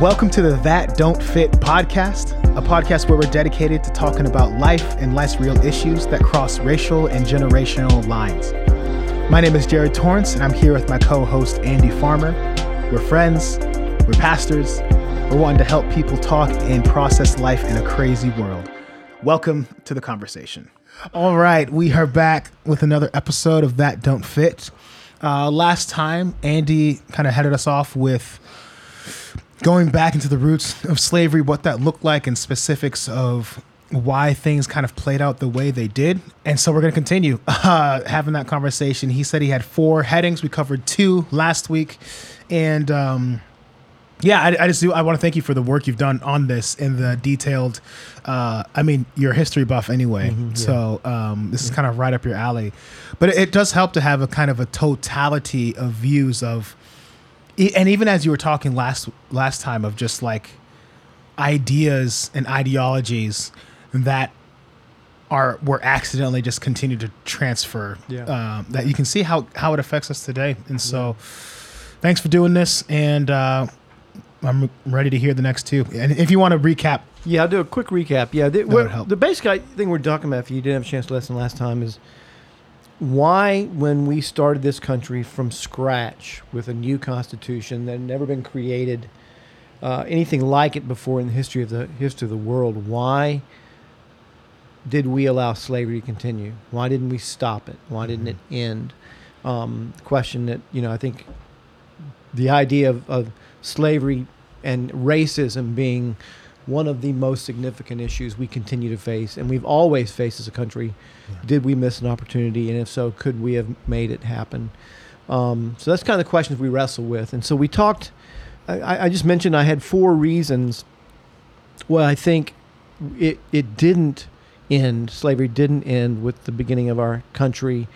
Welcome to the That Don't Fit podcast, a podcast where we're dedicated to talking about life and life's real issues that cross racial and generational lines. My name is Jared Torrance, and I'm here with my co-host, Andy Farmer. We're friends, we're pastors, we're wanting to help people talk and process life in a crazy world. Welcome to the conversation. All right, we are back with another episode of That Don't Fit. Last time, Andy kind of headed us off with going back into the roots of slavery, what that looked like, and specifics of why things kind of played out the way they did. And so we're going to continue having that conversation. He said he had four headings. We covered two last week. And I want to thank you for the work you've done on this and the detailed, you're a history buff anyway. Mm-hmm, yeah. So this is kind of right up your alley. But it does help to have a kind of a totality of views of, and even as you were talking last time, of just like ideas and ideologies that were accidentally just continue to transfer, that you can see how it affects us today. And so thanks for doing this, and I'm ready to hear the next two. And if you want to recap. Yeah, I'll do a quick recap. Yeah, the basic thing we're talking about, if you didn't have a chance to listen last time, is why, when we started this country from scratch with a new constitution that had never been created, anything like it before in the history of the world, why did we allow slavery to continue? Why didn't we stop it? Why didn't it end? Question that, I think the idea of slavery and racism being one of the most significant issues we continue to face, and we've always faced as a country. Yeah. Did we miss an opportunity? And if so, could we have made it happen? So that's kind of the questions we wrestle with. And so we talked, I just mentioned I had four reasons why I think it didn't end, slavery didn't end with the beginning of our country.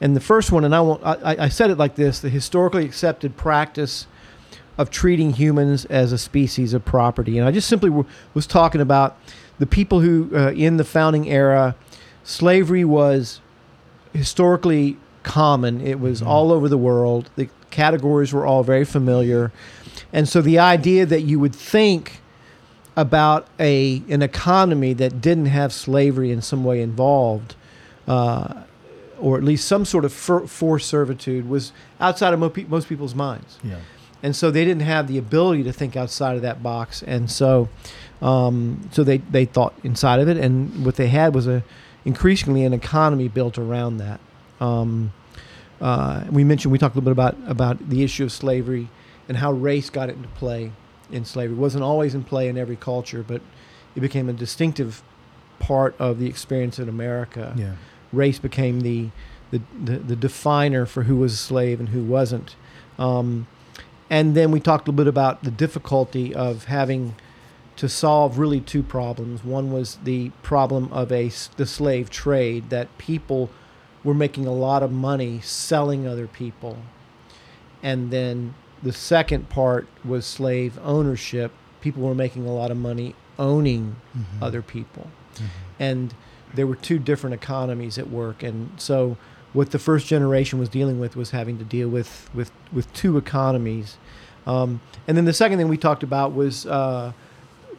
And the first one, and I said it like this, the historically accepted practice of treating humans as a species of property. And I just simply was talking about the people who, in the founding era, slavery was historically common. It was all over the world. The categories were all very familiar. And so the idea that you would think about an economy that didn't have slavery in some way involved, or at least some sort of forced servitude, was outside of most people's minds. Yeah. And so they didn't have the ability to think outside of that box. And so they thought inside of it. And what they had was increasingly an economy built around that. We talked a little bit about the issue of slavery and how race got into play in slavery. It wasn't always in play in every culture, but it became a distinctive part of the experience in America. Yeah. Race became the definer for who was a slave and who wasn't. And then we talked a little bit about the difficulty of having to solve really two problems. One was the problem of the slave trade, that people were making a lot of money selling other people. And then the second part was slave ownership. People were making a lot of money owning other people. Mm-hmm. And there were two different economies at work. And so what the first generation was dealing with was having to deal with two economies. And then the second thing we talked about was the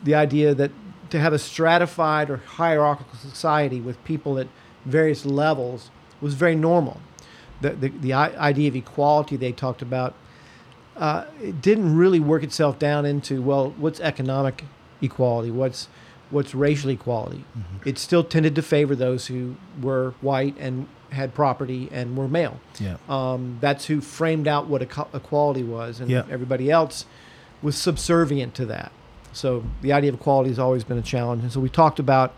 idea that to have a stratified or hierarchical society with people at various levels was very normal. The idea of equality they talked about, it didn't really work itself down into, well, what's economic equality? What's racial equality? Mm-hmm. It still tended to favor those who were white and had property and were male. Yeah. That's who framed out what equality was, and everybody else was subservient to that. So the idea of equality has always been a challenge. And so we talked about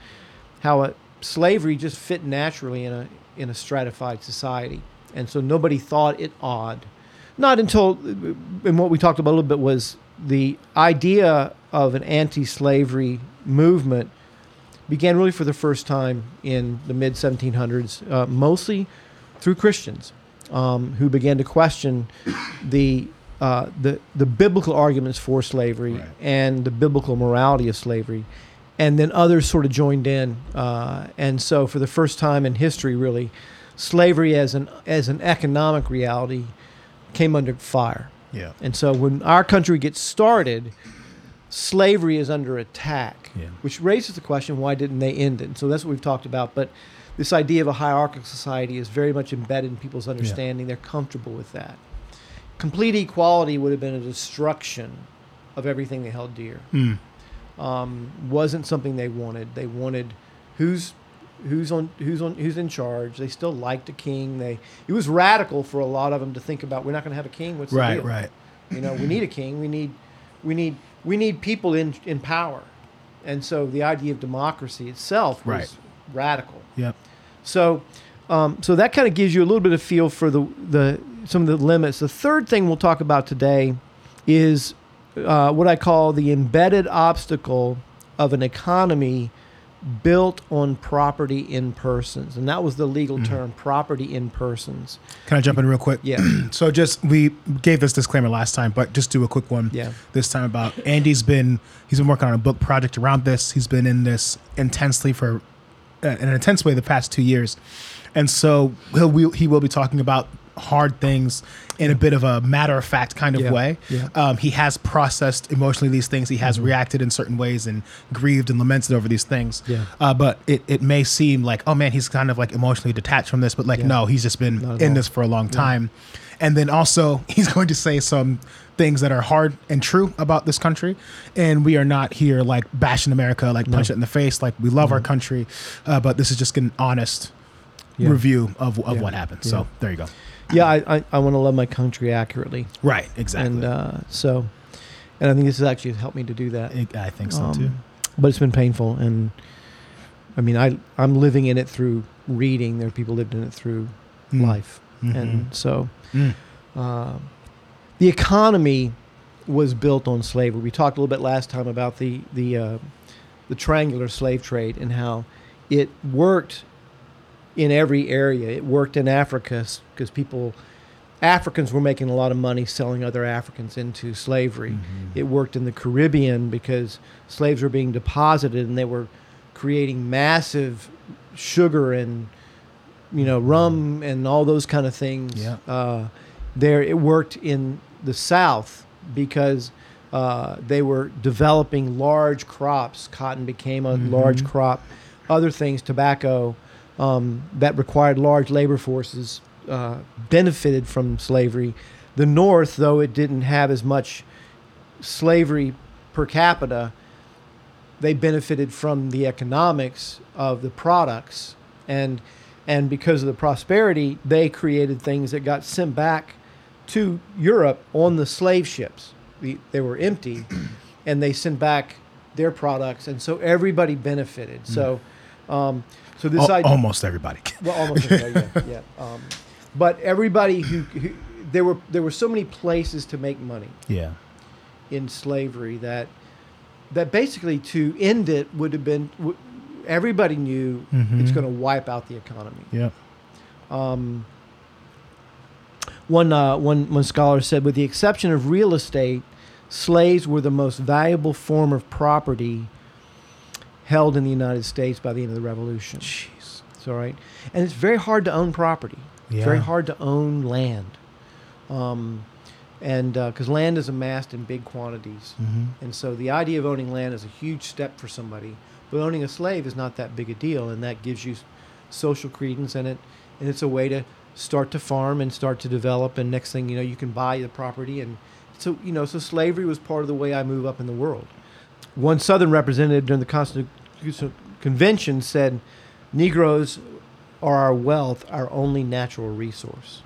how slavery just fit naturally in a stratified society. And so nobody thought it odd. Not until, and what we talked about a little bit was the idea of an anti-slavery movement began really for the first time in the mid-1700s, mostly through Christians who began to question the biblical arguments for slavery and the biblical morality of slavery. And then others sort of joined in. And so for the first time in history, really, slavery as an economic reality came under fire. Yeah. And so when our country gets started, slavery is under attack, which raises the question, why didn't they end it? And so that's what we've talked about. But this idea of a hierarchical society is very much embedded in people's understanding. They're comfortable with that. Complete equality would have been a destruction of everything they held dear. Wasn't something they wanted. They wanted who's in charge. They still liked a king. It was radical for a lot of them to think about, we're not going to have a king. What's the deal? Right. You know, we need a king. We need people in power. And so the idea of democracy itself was radical. Yep. So that kind of gives you a little bit of feel for some of the limits. The third thing we'll talk about today is what I call the embedded obstacle of an economy built on property in persons. And that was the legal term, property in persons. Can I jump in real quick? Yeah. So we gave this disclaimer last time, but just do a quick one this time about Andy's he's been working on a book project around this. He's been in this intensely for, in an intense way, the past 2 years. And so he will be talking about hard things in a bit of a matter-of-fact kind of way. Yeah. He has processed emotionally these things. He has reacted in certain ways and grieved and lamented over these things. Yeah. But it may seem like, oh man, he's kind of like emotionally detached from this, but like, no, he's just been in this for a long time. Yeah. And then also he's going to say some things that are hard and true about this country. And we are not here like bashing America, like punch it in the face. Like we love our country, but this is just an honest review of what happened. Yeah. So there you go. Yeah, I want to love my country accurately. Right, exactly. And I think this has actually helped me to do that. I think so too. But it's been painful, and I mean, I'm living in it through reading. There are people lived in it through life, and so the economy was built on slavery. We talked a little bit last time about the triangular slave trade and how it worked. In every area. It worked in Africa because Africans were making a lot of money selling other Africans into slavery. It worked in the Caribbean because slaves were being deposited and they were creating massive sugar and, rum and all those kind of things. Yeah. It worked in the South because they were developing large crops. Cotton became a large crop. Other things, tobacco, that required large labor forces, benefited from slavery. The North, though it didn't have as much slavery per capita, they benefited from the economics of the products. And because of the prosperity, they created things that got sent back to Europe on the slave ships. They were empty, and they sent back their products. And so everybody benefited. So this idea, almost everybody. Well, almost everybody, yeah. But everybody who there were so many places to make money. Yeah. In slavery, that basically to end it would have been everybody knew it's going to wipe out the economy. Yeah. One scholar said, with the exception of real estate, slaves were the most valuable form of property held in the United States by the end of the Revolution. Jeez. It's all right. And it's very hard to own property. Yeah. It's very hard to own land. And because land is amassed in big quantities. And so the idea of owning land is a huge step for somebody. But owning a slave is not that big a deal. And that gives you social credence in it. And it's a way to start to farm and start to develop. And next thing you know, you can buy the property. And so, so slavery was part of the way I move up in the world. One Southern representative during the Constitutional Convention said, "Negroes are our wealth, our only natural resource."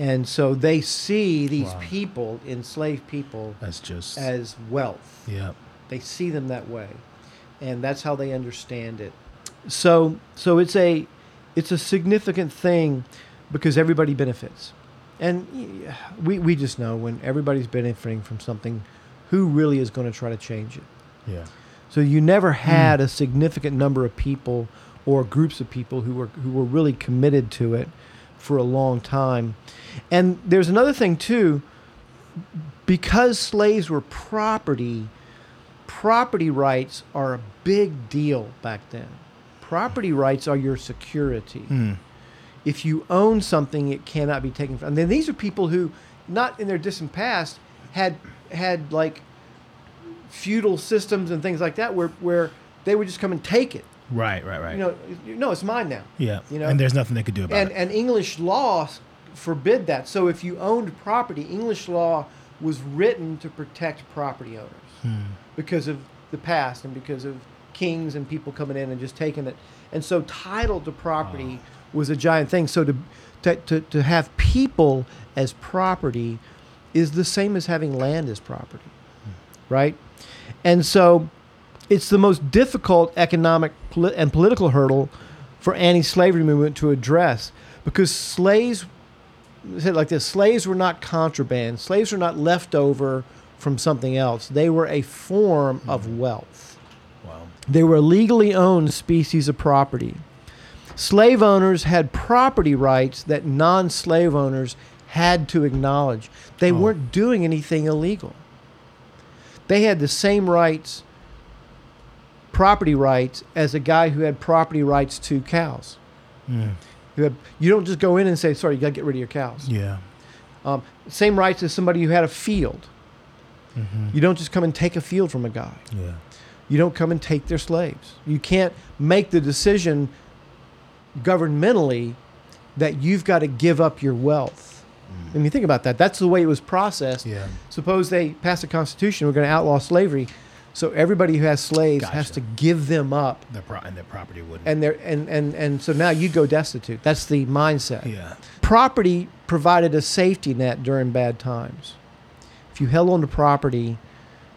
And so they see these people, enslaved people, as wealth. Yeah, they see them that way, and that's how they understand it. So it's a significant thing because everybody benefits, and we just know when everybody's benefiting from something. Who really is going to try to change it? Yeah. So you never had a significant number of people or groups of people who were really committed to it for a long time. And there's another thing too, because slaves were property rights are a big deal back then. Property rights are your security. If you own something, it cannot be taken from. And then these are people who, not in their distant past, had like feudal systems and things like that, where they would just come and take it. Right. You know, it's mine now. Yeah. You know, and there's nothing they could do about it. And English law forbid that. So if you owned property, English law was written to protect property owners because of the past and because of kings and people coming in and just taking it. And so title to property was a giant thing. So to have people as property is the same as having land as property, right? And so it's the most difficult economic and political hurdle for anti-slavery movement to address, because slaves, said like this, slaves were not contraband. Slaves were not leftover from something else. They were a form of wealth. Wow. They were a legally owned species of property. Slave owners had property rights that non-slave owners had to acknowledge. They weren't doing anything illegal. They had the same rights, property rights, as a guy who had property rights to cows. Yeah. You don't just go in and say, sorry, you got to get rid of your cows. Yeah. Same rights as somebody who had a field. Mm-hmm. You don't just come and take a field from a guy. Yeah. You don't come and take their slaves. You can't make the decision governmentally that you've got to give up your wealth. I mean, think about that. That's the way it was processed. Yeah. Suppose they pass a constitution, we're going to outlaw slavery. So everybody who has slaves has to give them up. Their property wouldn't. And so now you go destitute. That's the mindset. Yeah. Property provided a safety net during bad times. If you held on to property,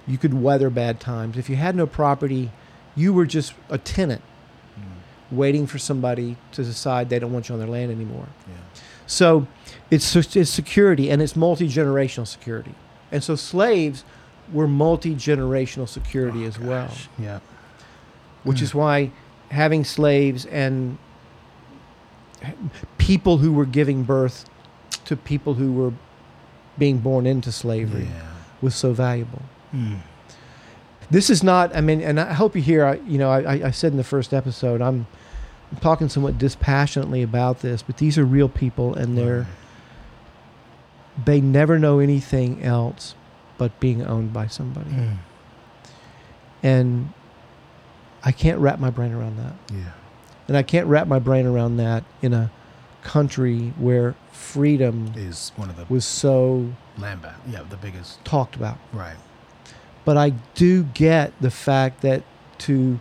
you could weather bad times. If you had no property, you were just a tenant waiting for somebody to decide they don't want you on their land anymore. Yeah. So it's security, and it's multi-generational security. And so slaves were multi-generational security as well. Yeah. Which is why having slaves and people who were giving birth to people who were being born into slavery was so valuable. This is not, I mean, and I hope you hear, I said in the first episode, I'm talking somewhat dispassionately about this, but these are real people, and they never know anything else but being owned by somebody. And I can't wrap my brain around that. Yeah. And I can't wrap my brain around that in a country where freedom is was so lambent, the biggest talked about. Right. But I do get the fact that to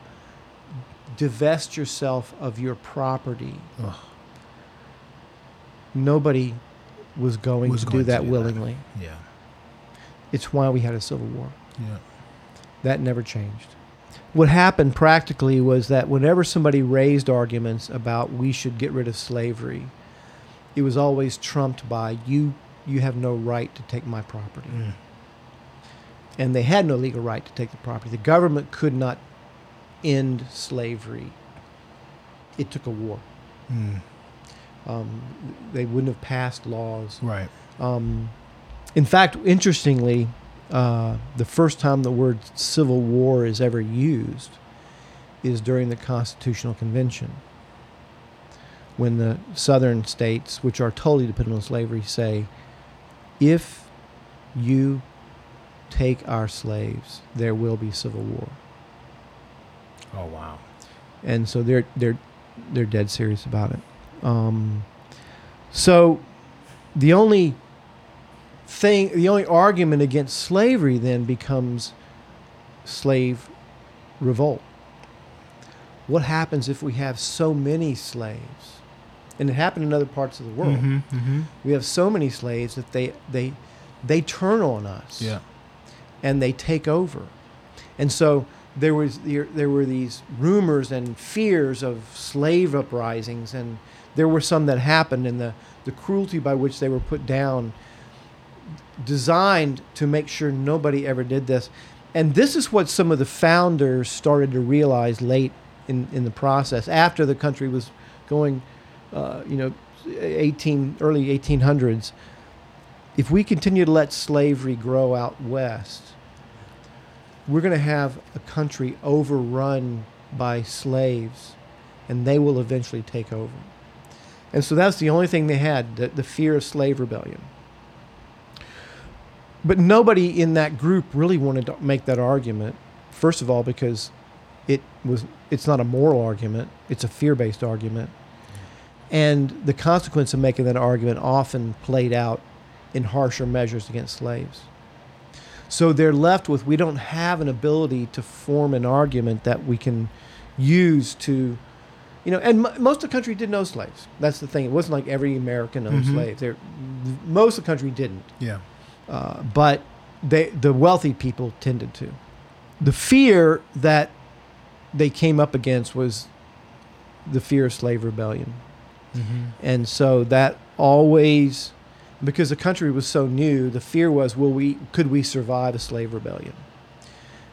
divest yourself of your property, nobody was going to do that willingly. Yeah. It's why we had a Civil War. Yeah. That never changed. What happened practically was that whenever somebody raised arguments about we should get rid of slavery, it was always trumped by you have no right to take my property. Mm. And they had no legal right to take the property. The government could not end slavery. It took a war. Mm. They wouldn't have passed laws. Right. In fact, interestingly, the first time the word Civil War is ever used is during the Constitutional Convention, when the Southern states, which are totally dependent on slavery, say, if you take our slaves, there will be civil war. Oh, wow. And so they're dead serious about it. So the only thing, the only argument against slavery then becomes slave revolt. What happens if we have so many slaves? And it happened in other parts of the world. Mm-hmm, mm-hmm. We have so many slaves that they turn on us. Yeah. And they take over. And so there were these rumors and fears of slave uprisings, and there were some that happened, and the cruelty by which they were put down, designed to make sure nobody ever did this. And this is what some of the founders started to realize late in the process, after the country was going, 1800s. If we continue to let slavery grow out west, we're going to have a country overrun by slaves, and they will eventually take over. And so that's the only thing they had, the fear of slave rebellion. But nobody in that group really wanted to make that argument, first of all, because it's not a moral argument. It's a fear-based argument. And the consequence of making that argument often played out in harsher measures against slaves. So they're left with, we don't have an ability to form an argument that we can use to, you know, and most of the country didn't own slaves. That's the thing. It wasn't like every American owned slaves. Most of the country didn't. Yeah. But the wealthy people tended to. The fear that they came up against was the fear of slave rebellion. Mm-hmm. And so that always, because the country was so new, the fear was, could we survive a slave rebellion?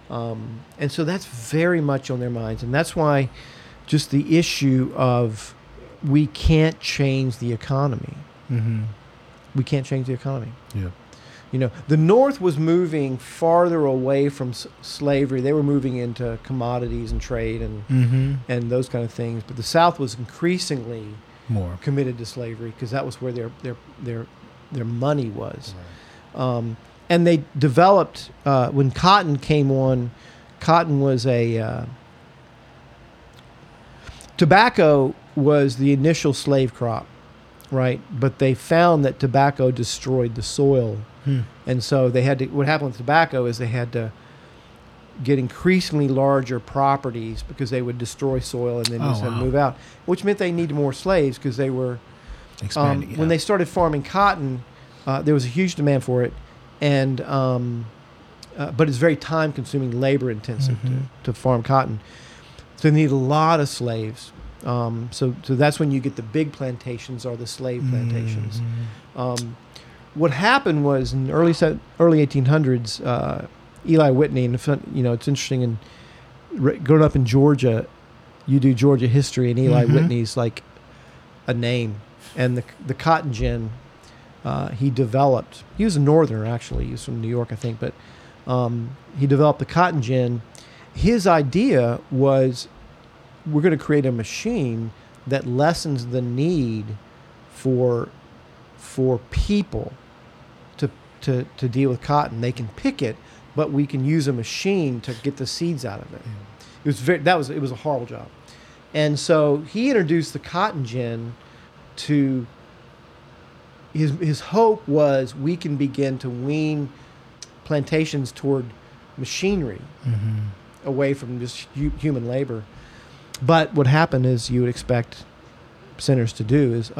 And so that's very much on their minds. And that's why just the issue of we can't change the economy. Mm-hmm. We can't change the economy. Yeah. You know, the North was moving farther away from slavery. They were moving into commodities and trade and those kind of things. But the South was increasingly more committed to slavery because that was where their money was. Right. And they developed when cotton came on. Cotton was a tobacco was the initial slave crop, right? But they found that tobacco destroyed the soil. And so they had to, what happened with tobacco is they had to get increasingly larger properties because they would destroy soil and then move out, which meant they needed more slaves because they were expanding. When they started farming cotton, there was a huge demand for it, and but it's very time-consuming, labor-intensive to farm cotton. So they need a lot of slaves. So that's when you get the big plantations or the slave plantations. What happened was in the early 1800s, Eli Whitney, and it's interesting, and growing up in Georgia, you do Georgia history, and Eli Whitney's like a name. And the cotton gin he developed. He was a northerner, actually. He was from New York, I think. But he developed the cotton gin. His idea was, we're going to create a machine that lessens the need for people to deal with cotton. They can pick it, but we can use a machine to get the seeds out of it. Yeah. It was a horrible job. And so he introduced the cotton gin to his hope was we can begin to wean plantations toward machinery away from just human labor. But what happened is you would expect centers to do is,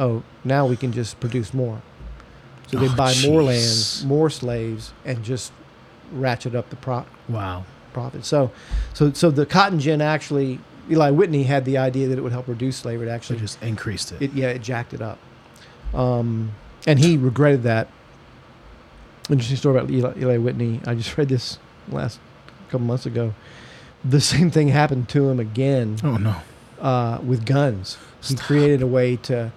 now we can just produce more. So they buy more lands, more slaves, and just ratchet up the profit. So the cotton gin actually, Eli Whitney had the idea that it would help reduce slavery. It actually just increased it. It jacked it up. And he regretted that. Interesting story about Eli Whitney. I just read this last couple months ago. The same thing happened to him again. Oh, no. With guns. He created a way to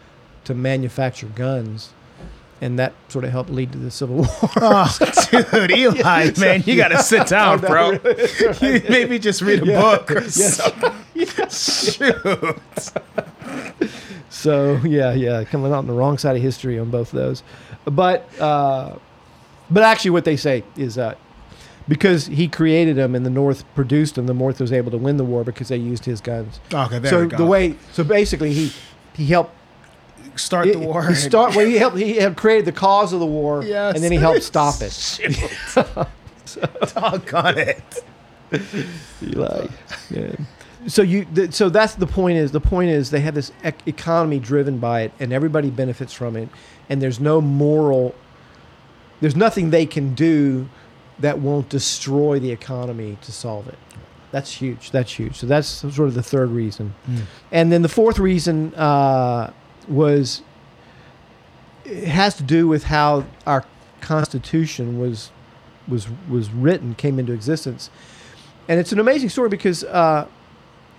manufacture guns, and that sort of helped lead to the Civil War. Dude, Eli, man, you got to sit down, bro. Really, maybe just read a book or something. Shoot. So, coming out on the wrong side of history on both of those. But actually what they say is because he created them and the North produced them, the North was able to win the war because they used his guns. Okay, so basically he helped start the war. He helped created the cause of the war, and then he helped stop it. Doggone it, Eli. Yeah. So that's the point. The point is they have this economy driven by it, and everybody benefits from it, and there's no moral. There's nothing they can do that won't destroy the economy to solve it. That's huge. So that's sort of the third reason. And then the fourth reason was, it has to do with how our Constitution was written, came into existence. And it's an amazing story because,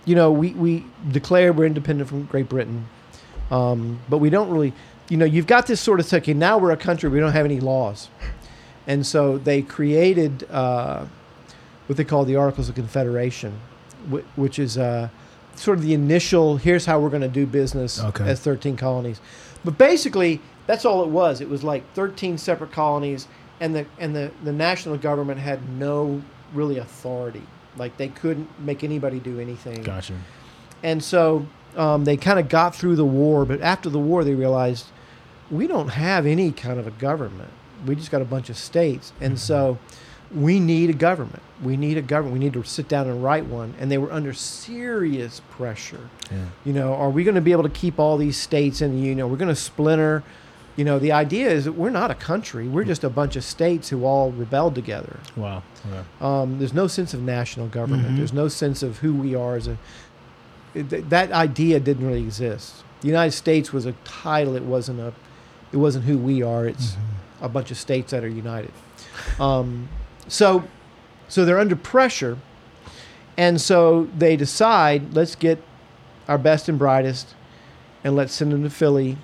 we declare we're independent from Great Britain, but we don't really, you've got this sort of thinking, now we're a country, we don't have any laws. And so they created what they call the Articles of Confederation, which is sort of the initial, here's how we're going to do business as 13 colonies. But basically, that's all it was. It was like 13 separate colonies, and the national government had no really authority. Like, they couldn't make anybody do anything. Gotcha. And so they kind of got through the war, but after the war they realized, we don't have any kind of a government. We just got a bunch of states. And so we need a government. We need to sit down and write one. And they were under serious pressure. Yeah. You know, are we going to be able to keep all these states in the union? We're going to splinter. You know, the idea is that we're not a country. We're just a bunch of states who all rebelled together. Wow. Yeah. There's no sense of national government. Mm-hmm. There's no sense of who we are as a... That idea didn't really exist. The United States was a title. It wasn't who we are. It's a bunch of states that are united. So they're under pressure, and so they decide, let's get our best and brightest, and let's send them to Philly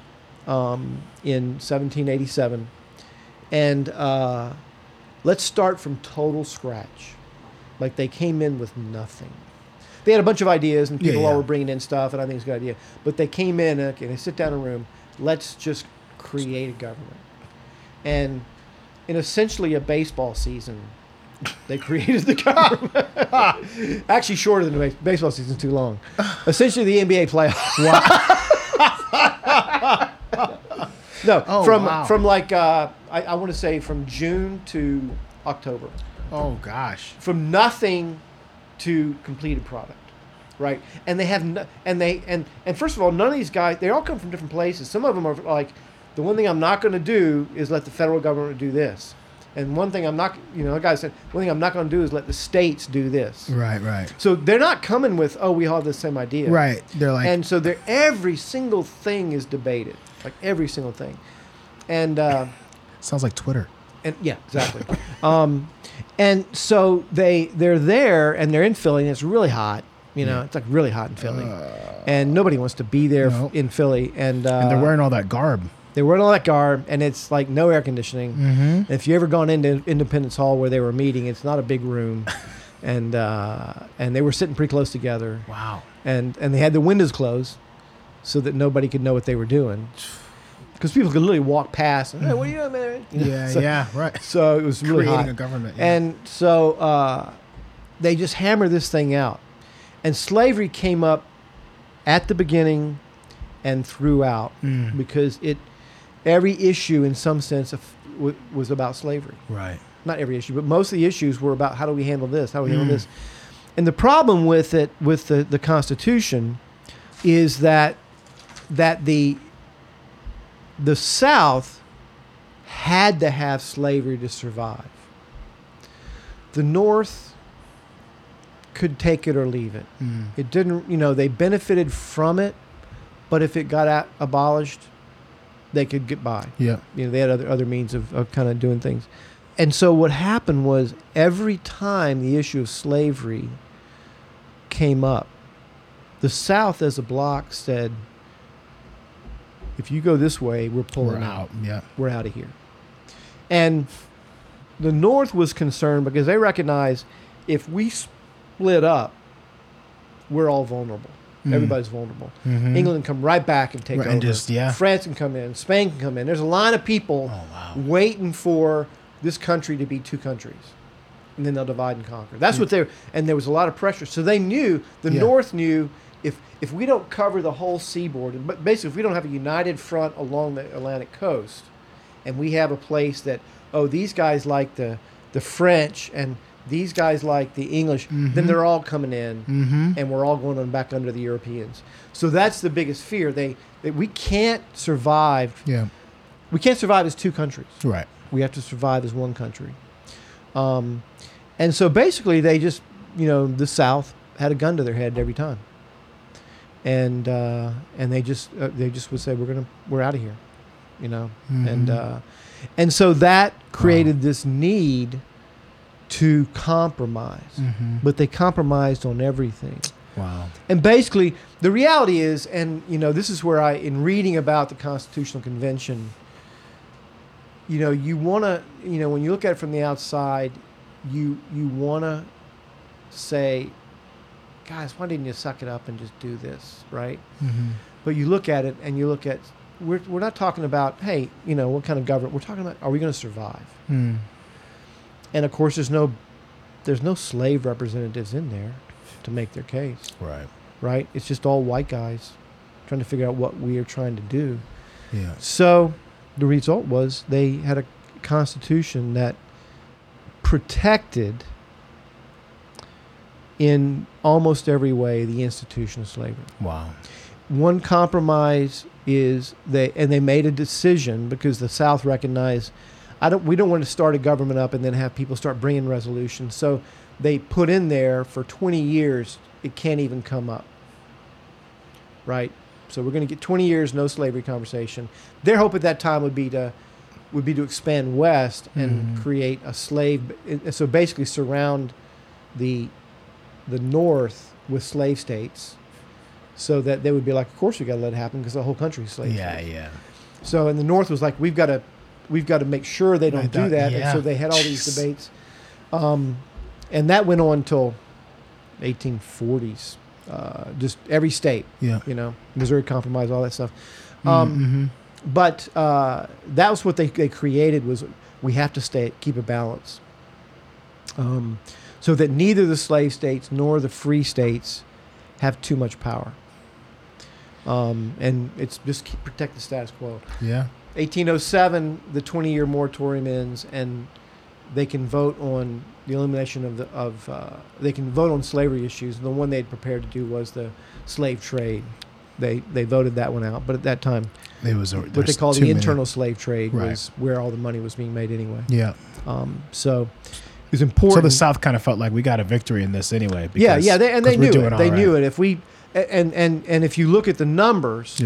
in 1787, and let's start from total scratch. Like, they came in with nothing. They had a bunch of ideas, and people all were bringing in stuff, and I think it's a good idea. But they came in, and they sit down in a room, let's just create a government. And in essentially a baseball season, they created the government. Actually, shorter than the baseball season, too long. Essentially, the NBA playoffs. Wow. I want to say from June to October. Oh, gosh. From nothing to completed product, right? And they have first of all, none of these guys, they all come from different places. Some of them are like, the one thing I'm not going to do is let the federal government do this. And one thing I'm not, a guy said, one thing I'm not going to do is let the states do this. Right, right. So they're not coming with, oh, we all have the same idea. Right. They're like, and so every single thing is debated, like every single thing. And sounds like Twitter. And yeah, exactly. And so they're there, and they're in Philly, and it's really hot. It's like really hot in Philly, and nobody wants to be there in Philly. And they're wearing all that garb. They weren't all that garb, and it's like no air conditioning. Mm-hmm. If you ever gone into Independence Hall where they were meeting, it's not a big room, and they were sitting pretty close together. Wow! And they had the windows closed so that nobody could know what they were doing, because people could literally walk past. And, hey, what are you doing, man? Right. So it was really creating hot. A government, yeah. And so they just hammered this thing out, and slavery came up at the beginning and throughout because it. Every issue, in some sense, was about slavery. Right. Not every issue, but most of the issues were about how do we handle this, how do we handle this. And the problem with it, with the Constitution, is that the South had to have slavery to survive. The North could take it or leave it. It didn't, they benefited from it, but if it got abolished, they could get by. Yeah. They had other means of kind of doing things. And so what happened was, every time the issue of slavery came up, the South as a bloc said, if you go this way, we're pulling out. Yeah. We're out of here. And the North was concerned because they recognized, if we split up, we're all vulnerable. Everybody's vulnerable. Mm-hmm. England can come right back and take over. And France can come in. Spain can come in. There's a line of people waiting for this country to be two countries. And then they'll divide and conquer. That's what they were. And there was a lot of pressure. So they knew, the North knew, if we don't cover the whole seaboard, but basically if we don't have a united front along the Atlantic coast, and we have a place that, these guys like the French and these guys like the English, then they're all coming in, and we're all going on back under the Europeans. So that's the biggest fear. We can't survive. Yeah, we can't survive as two countries. Right. We have to survive as one country. And so basically, they just, the South had a gun to their head every time, and they just would say, we're out of here, and so that created this need to compromise, but they compromised on everything. Wow. And basically, the reality is, and this is where in reading about the Constitutional Convention, you want to, when you look at it from the outside, you want to say, guys, why didn't you suck it up and just do this, right? But you look at it, and you look at we're not talking about, hey, you know, what kind of government. We're talking about, are we going to survive? Hmm. And of course, there's no slave representatives in there to make their case. Right. It's just all white guys trying to figure out what we are trying to do. Yeah. So the result was they had a constitution that protected in almost every way the institution of slavery. Wow. One compromise is they made a decision because the South recognized we don't want to start a government up and then have people start bringing resolutions. So they put in there for 20 years it can't even come up. Right? So we're going to get 20 years no slavery conversation. Their hope at that time would be to expand west and create a slave. So basically surround the North with slave states, so that they would be like, of course we got to let it happen because the whole country is slave. Yeah. So and the North was like, we've got to make sure they don't do that. Yeah. And so they had all these debates, and that went on till 1840s. Just every state, Missouri Compromise, all that stuff. But that was what they created, was we have to keep a balance, so that neither the slave states nor the free states have too much power, and it's just protect the status quo. Yeah. 1807, the 20-year moratorium ends, and they can vote on the elimination they can vote on slavery issues. The one they had prepared to do was the slave trade. They voted that one out, but at that time, what they called the internal slave trade was where all the money was being made anyway. Yeah. So it was important. So the South kind of felt like we got a victory in this anyway. Because, they knew it. They knew it. If we and if you look at the numbers,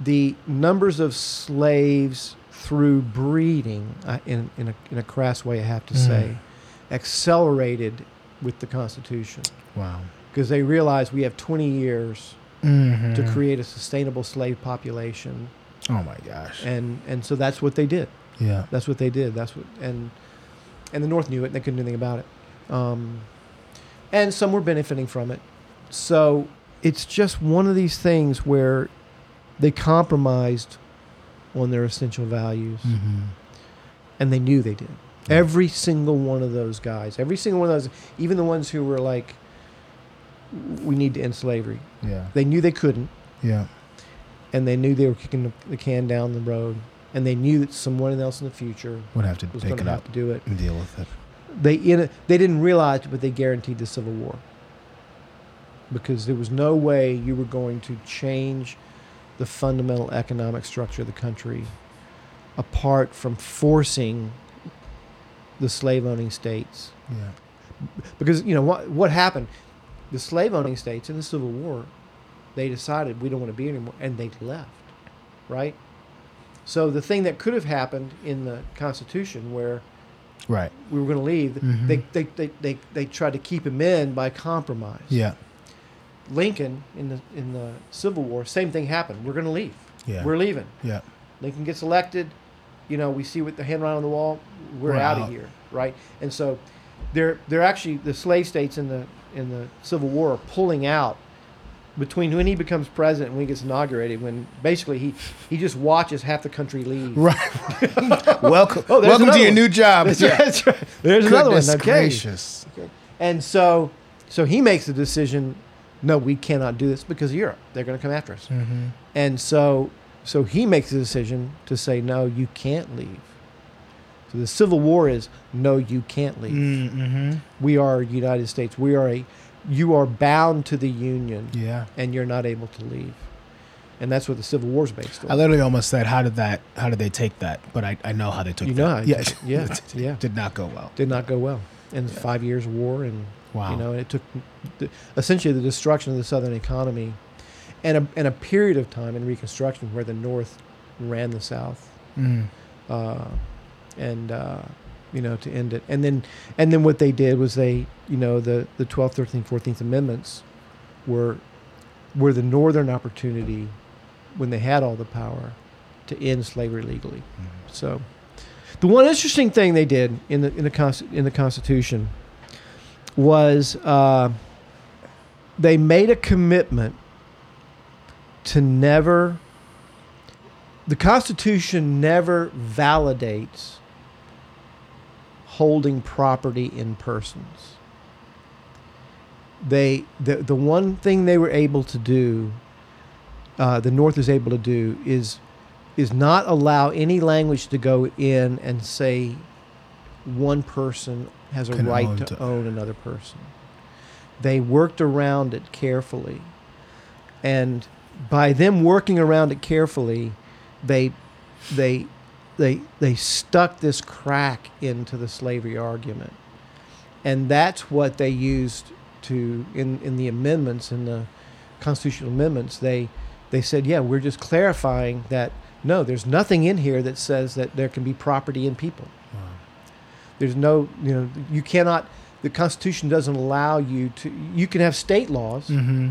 the numbers of slaves through breeding, in a crass way, I have to say, accelerated with the Constitution. Wow. Because they realized we have 20 years. Mm-hmm. To create a sustainable slave population. Oh my gosh! And so that's what they did. Yeah, that's what they did. That's what and the North knew it. And they couldn't do anything about it. And some were benefiting from it. So it's just one of these things where they compromised on their essential values, and they knew they did. Yeah. Every single one of those guys. Every single one of those, even the ones who were like, we need to end slavery. Yeah. They knew they couldn't. Yeah. And they knew they were kicking the can down the road. And they knew that someone else in the future would have to was going to have to do it and deal with it. They didn't realize it, but they guaranteed the Civil War. Because there was no way you were going to change the fundamental economic structure of the country apart from forcing the slave-owning states. Yeah. Because, what happened? The slave-owning states in the Civil War, they decided we don't want to be anymore, and they left, right? So the thing that could have happened in the Constitution where we were going to leave, they tried to keep him in by compromise. Yeah. Lincoln, in the Civil War, same thing happened. We're going to leave. Yeah. We're leaving. Yeah. Lincoln gets elected. We see with the handwriting on the wall, we're out of here, right? And so they're actually, the slave states in the Civil War, pulling out between when he becomes president and when he gets inaugurated, when basically he just watches half the country leave. Right. Welcome to your new job. That's right. There's another one. Okay. Gracious. Okay. And so he makes the decision, no, we cannot do this because of Europe. They're going to come after us. Mm-hmm. And so he makes the decision to say, no, you can't leave. The Civil War is, no, you can't leave. Mm-hmm. We are United States. You are bound to the Union, and you're not able to leave. And that's what the Civil War is based on. I literally almost said, how did they take that? But I know how they took that. It did not go well. Did not go well. And 5 years of war, and and it took essentially the destruction of the Southern economy and a period of time in Reconstruction where the North ran the South. Mm. And to end it. And then what they did was the 12th, 13th, 14th Amendments were the Northern opportunity when they had all the power to end slavery legally. Mm-hmm. So the one interesting thing they did in the Constitution was they made a commitment to never the Constitution never validates holding property in persons. The one thing they were able to do, the North is able to do, is not allow any language to go in and say one person has a right to own another person. They worked around it carefully. And by them working around it carefully, they stuck this crack into the slavery argument. And that's what they used to in the amendments, in the constitutional amendments, they said, yeah, we're just clarifying that no, there's nothing in here that says that there can be property in people. Wow. There's no, you cannot, the Constitution doesn't allow you to, you can have state laws. Mm-hmm.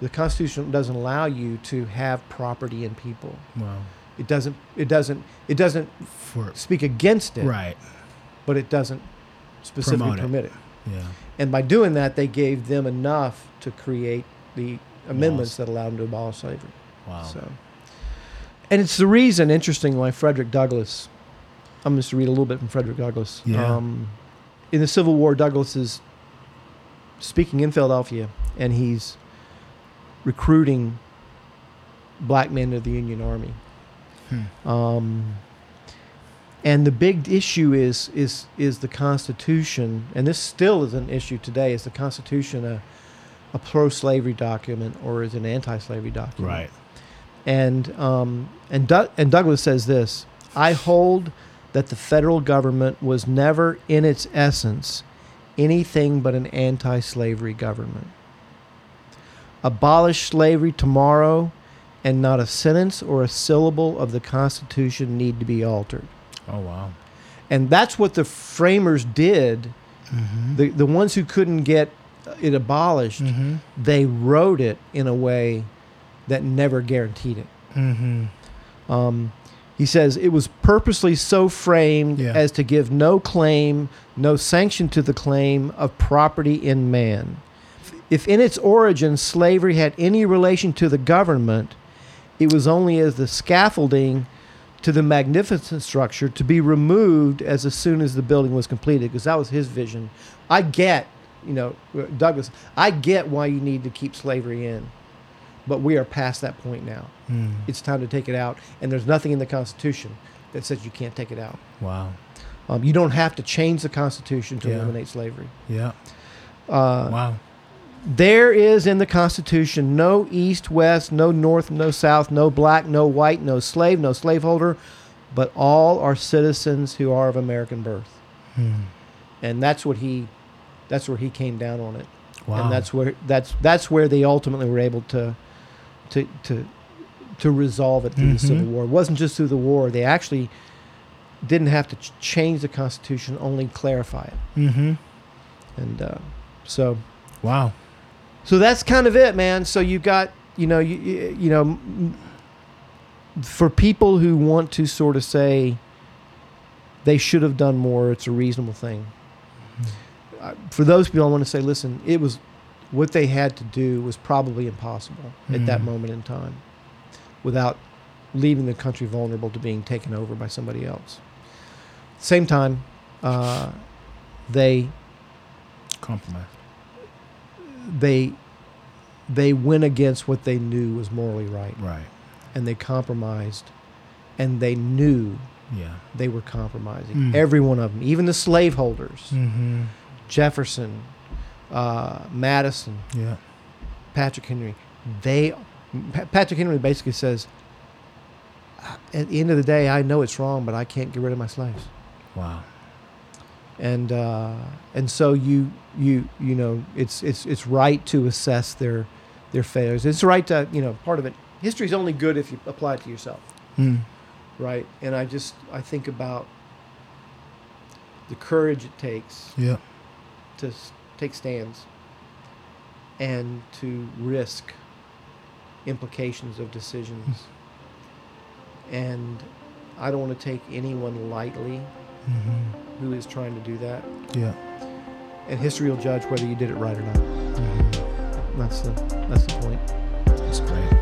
The Constitution doesn't allow you to have property in people. Wow. It doesn't speak against it. Right. But it doesn't specifically permit it. Yeah. And by doing that, they gave them enough to create the amendments that allowed them to abolish slavery. Wow. So, and it's the reason, interestingly, why Frederick Douglass, I'm just going to read a little bit from Frederick Douglass. Yeah. In the Civil War, Douglass is speaking in Philadelphia, and he's recruiting black men to the Union Army. Hmm. And the big issue is the Constitution, and this still is an issue today, is the Constitution a pro-slavery document or is an anti-slavery document? Right. And Douglass says this: I hold that the federal government was never in its essence anything but an anti-slavery government. Abolish slavery tomorrow, and not a sentence or a syllable of the Constitution need to be altered. Oh, wow. And that's what the framers did. Mm-hmm. The ones who couldn't get it abolished, mm-hmm. they wrote it in a way that never guaranteed it. Mm-hmm. He says, it was purposely so framed as to give no claim, no sanction to the claim of property in man. If in its origin slavery had any relation to the government, it was only as the scaffolding to the magnificent structure to be removed as soon as the building was completed, because that was his vision. I get, Douglass, I get why you need to keep slavery in, but we are past that point now. Mm. It's time to take it out, and there's nothing in the Constitution that says you can't take it out. Wow. You don't have to change the Constitution to eliminate slavery. Yeah. Wow. There is in the Constitution no east, west, no north, no south, no black, no white, no slave, no slaveholder, but all are citizens who are of American birth. Hmm. And that's where he came down on it. Wow. And that's where they ultimately were able to resolve it through the Civil War. It wasn't just through the war. They actually didn't have to change the Constitution, only clarify it. Mm-hmm. And so. Wow. So that's kind of it, man. So you got, for people who want to sort of say they should have done more, it's a reasonable thing. For those people, I want to say, listen, it was what they had to do was probably impossible at that moment in time without leaving the country vulnerable to being taken over by somebody else. Same time, they compromised. They went against what they knew was morally right. Right. And they compromised, and they knew they were compromising. Mm. Every one of them, even the slaveholders, Jefferson, Madison, Patrick Henry. Patrick Henry basically says, at the end of the day, I know it's wrong, but I can't get rid of my slaves. Wow. And so it's right to assess their failures. It's right to part of it. History's only good if you apply it to yourself, right? And I think about the courage it takes to take stands and to risk implications of decisions. And I don't want to take anyone lightly. Who is trying to do that? Yeah, and history will judge whether you did it right or not. That's the point. That's great.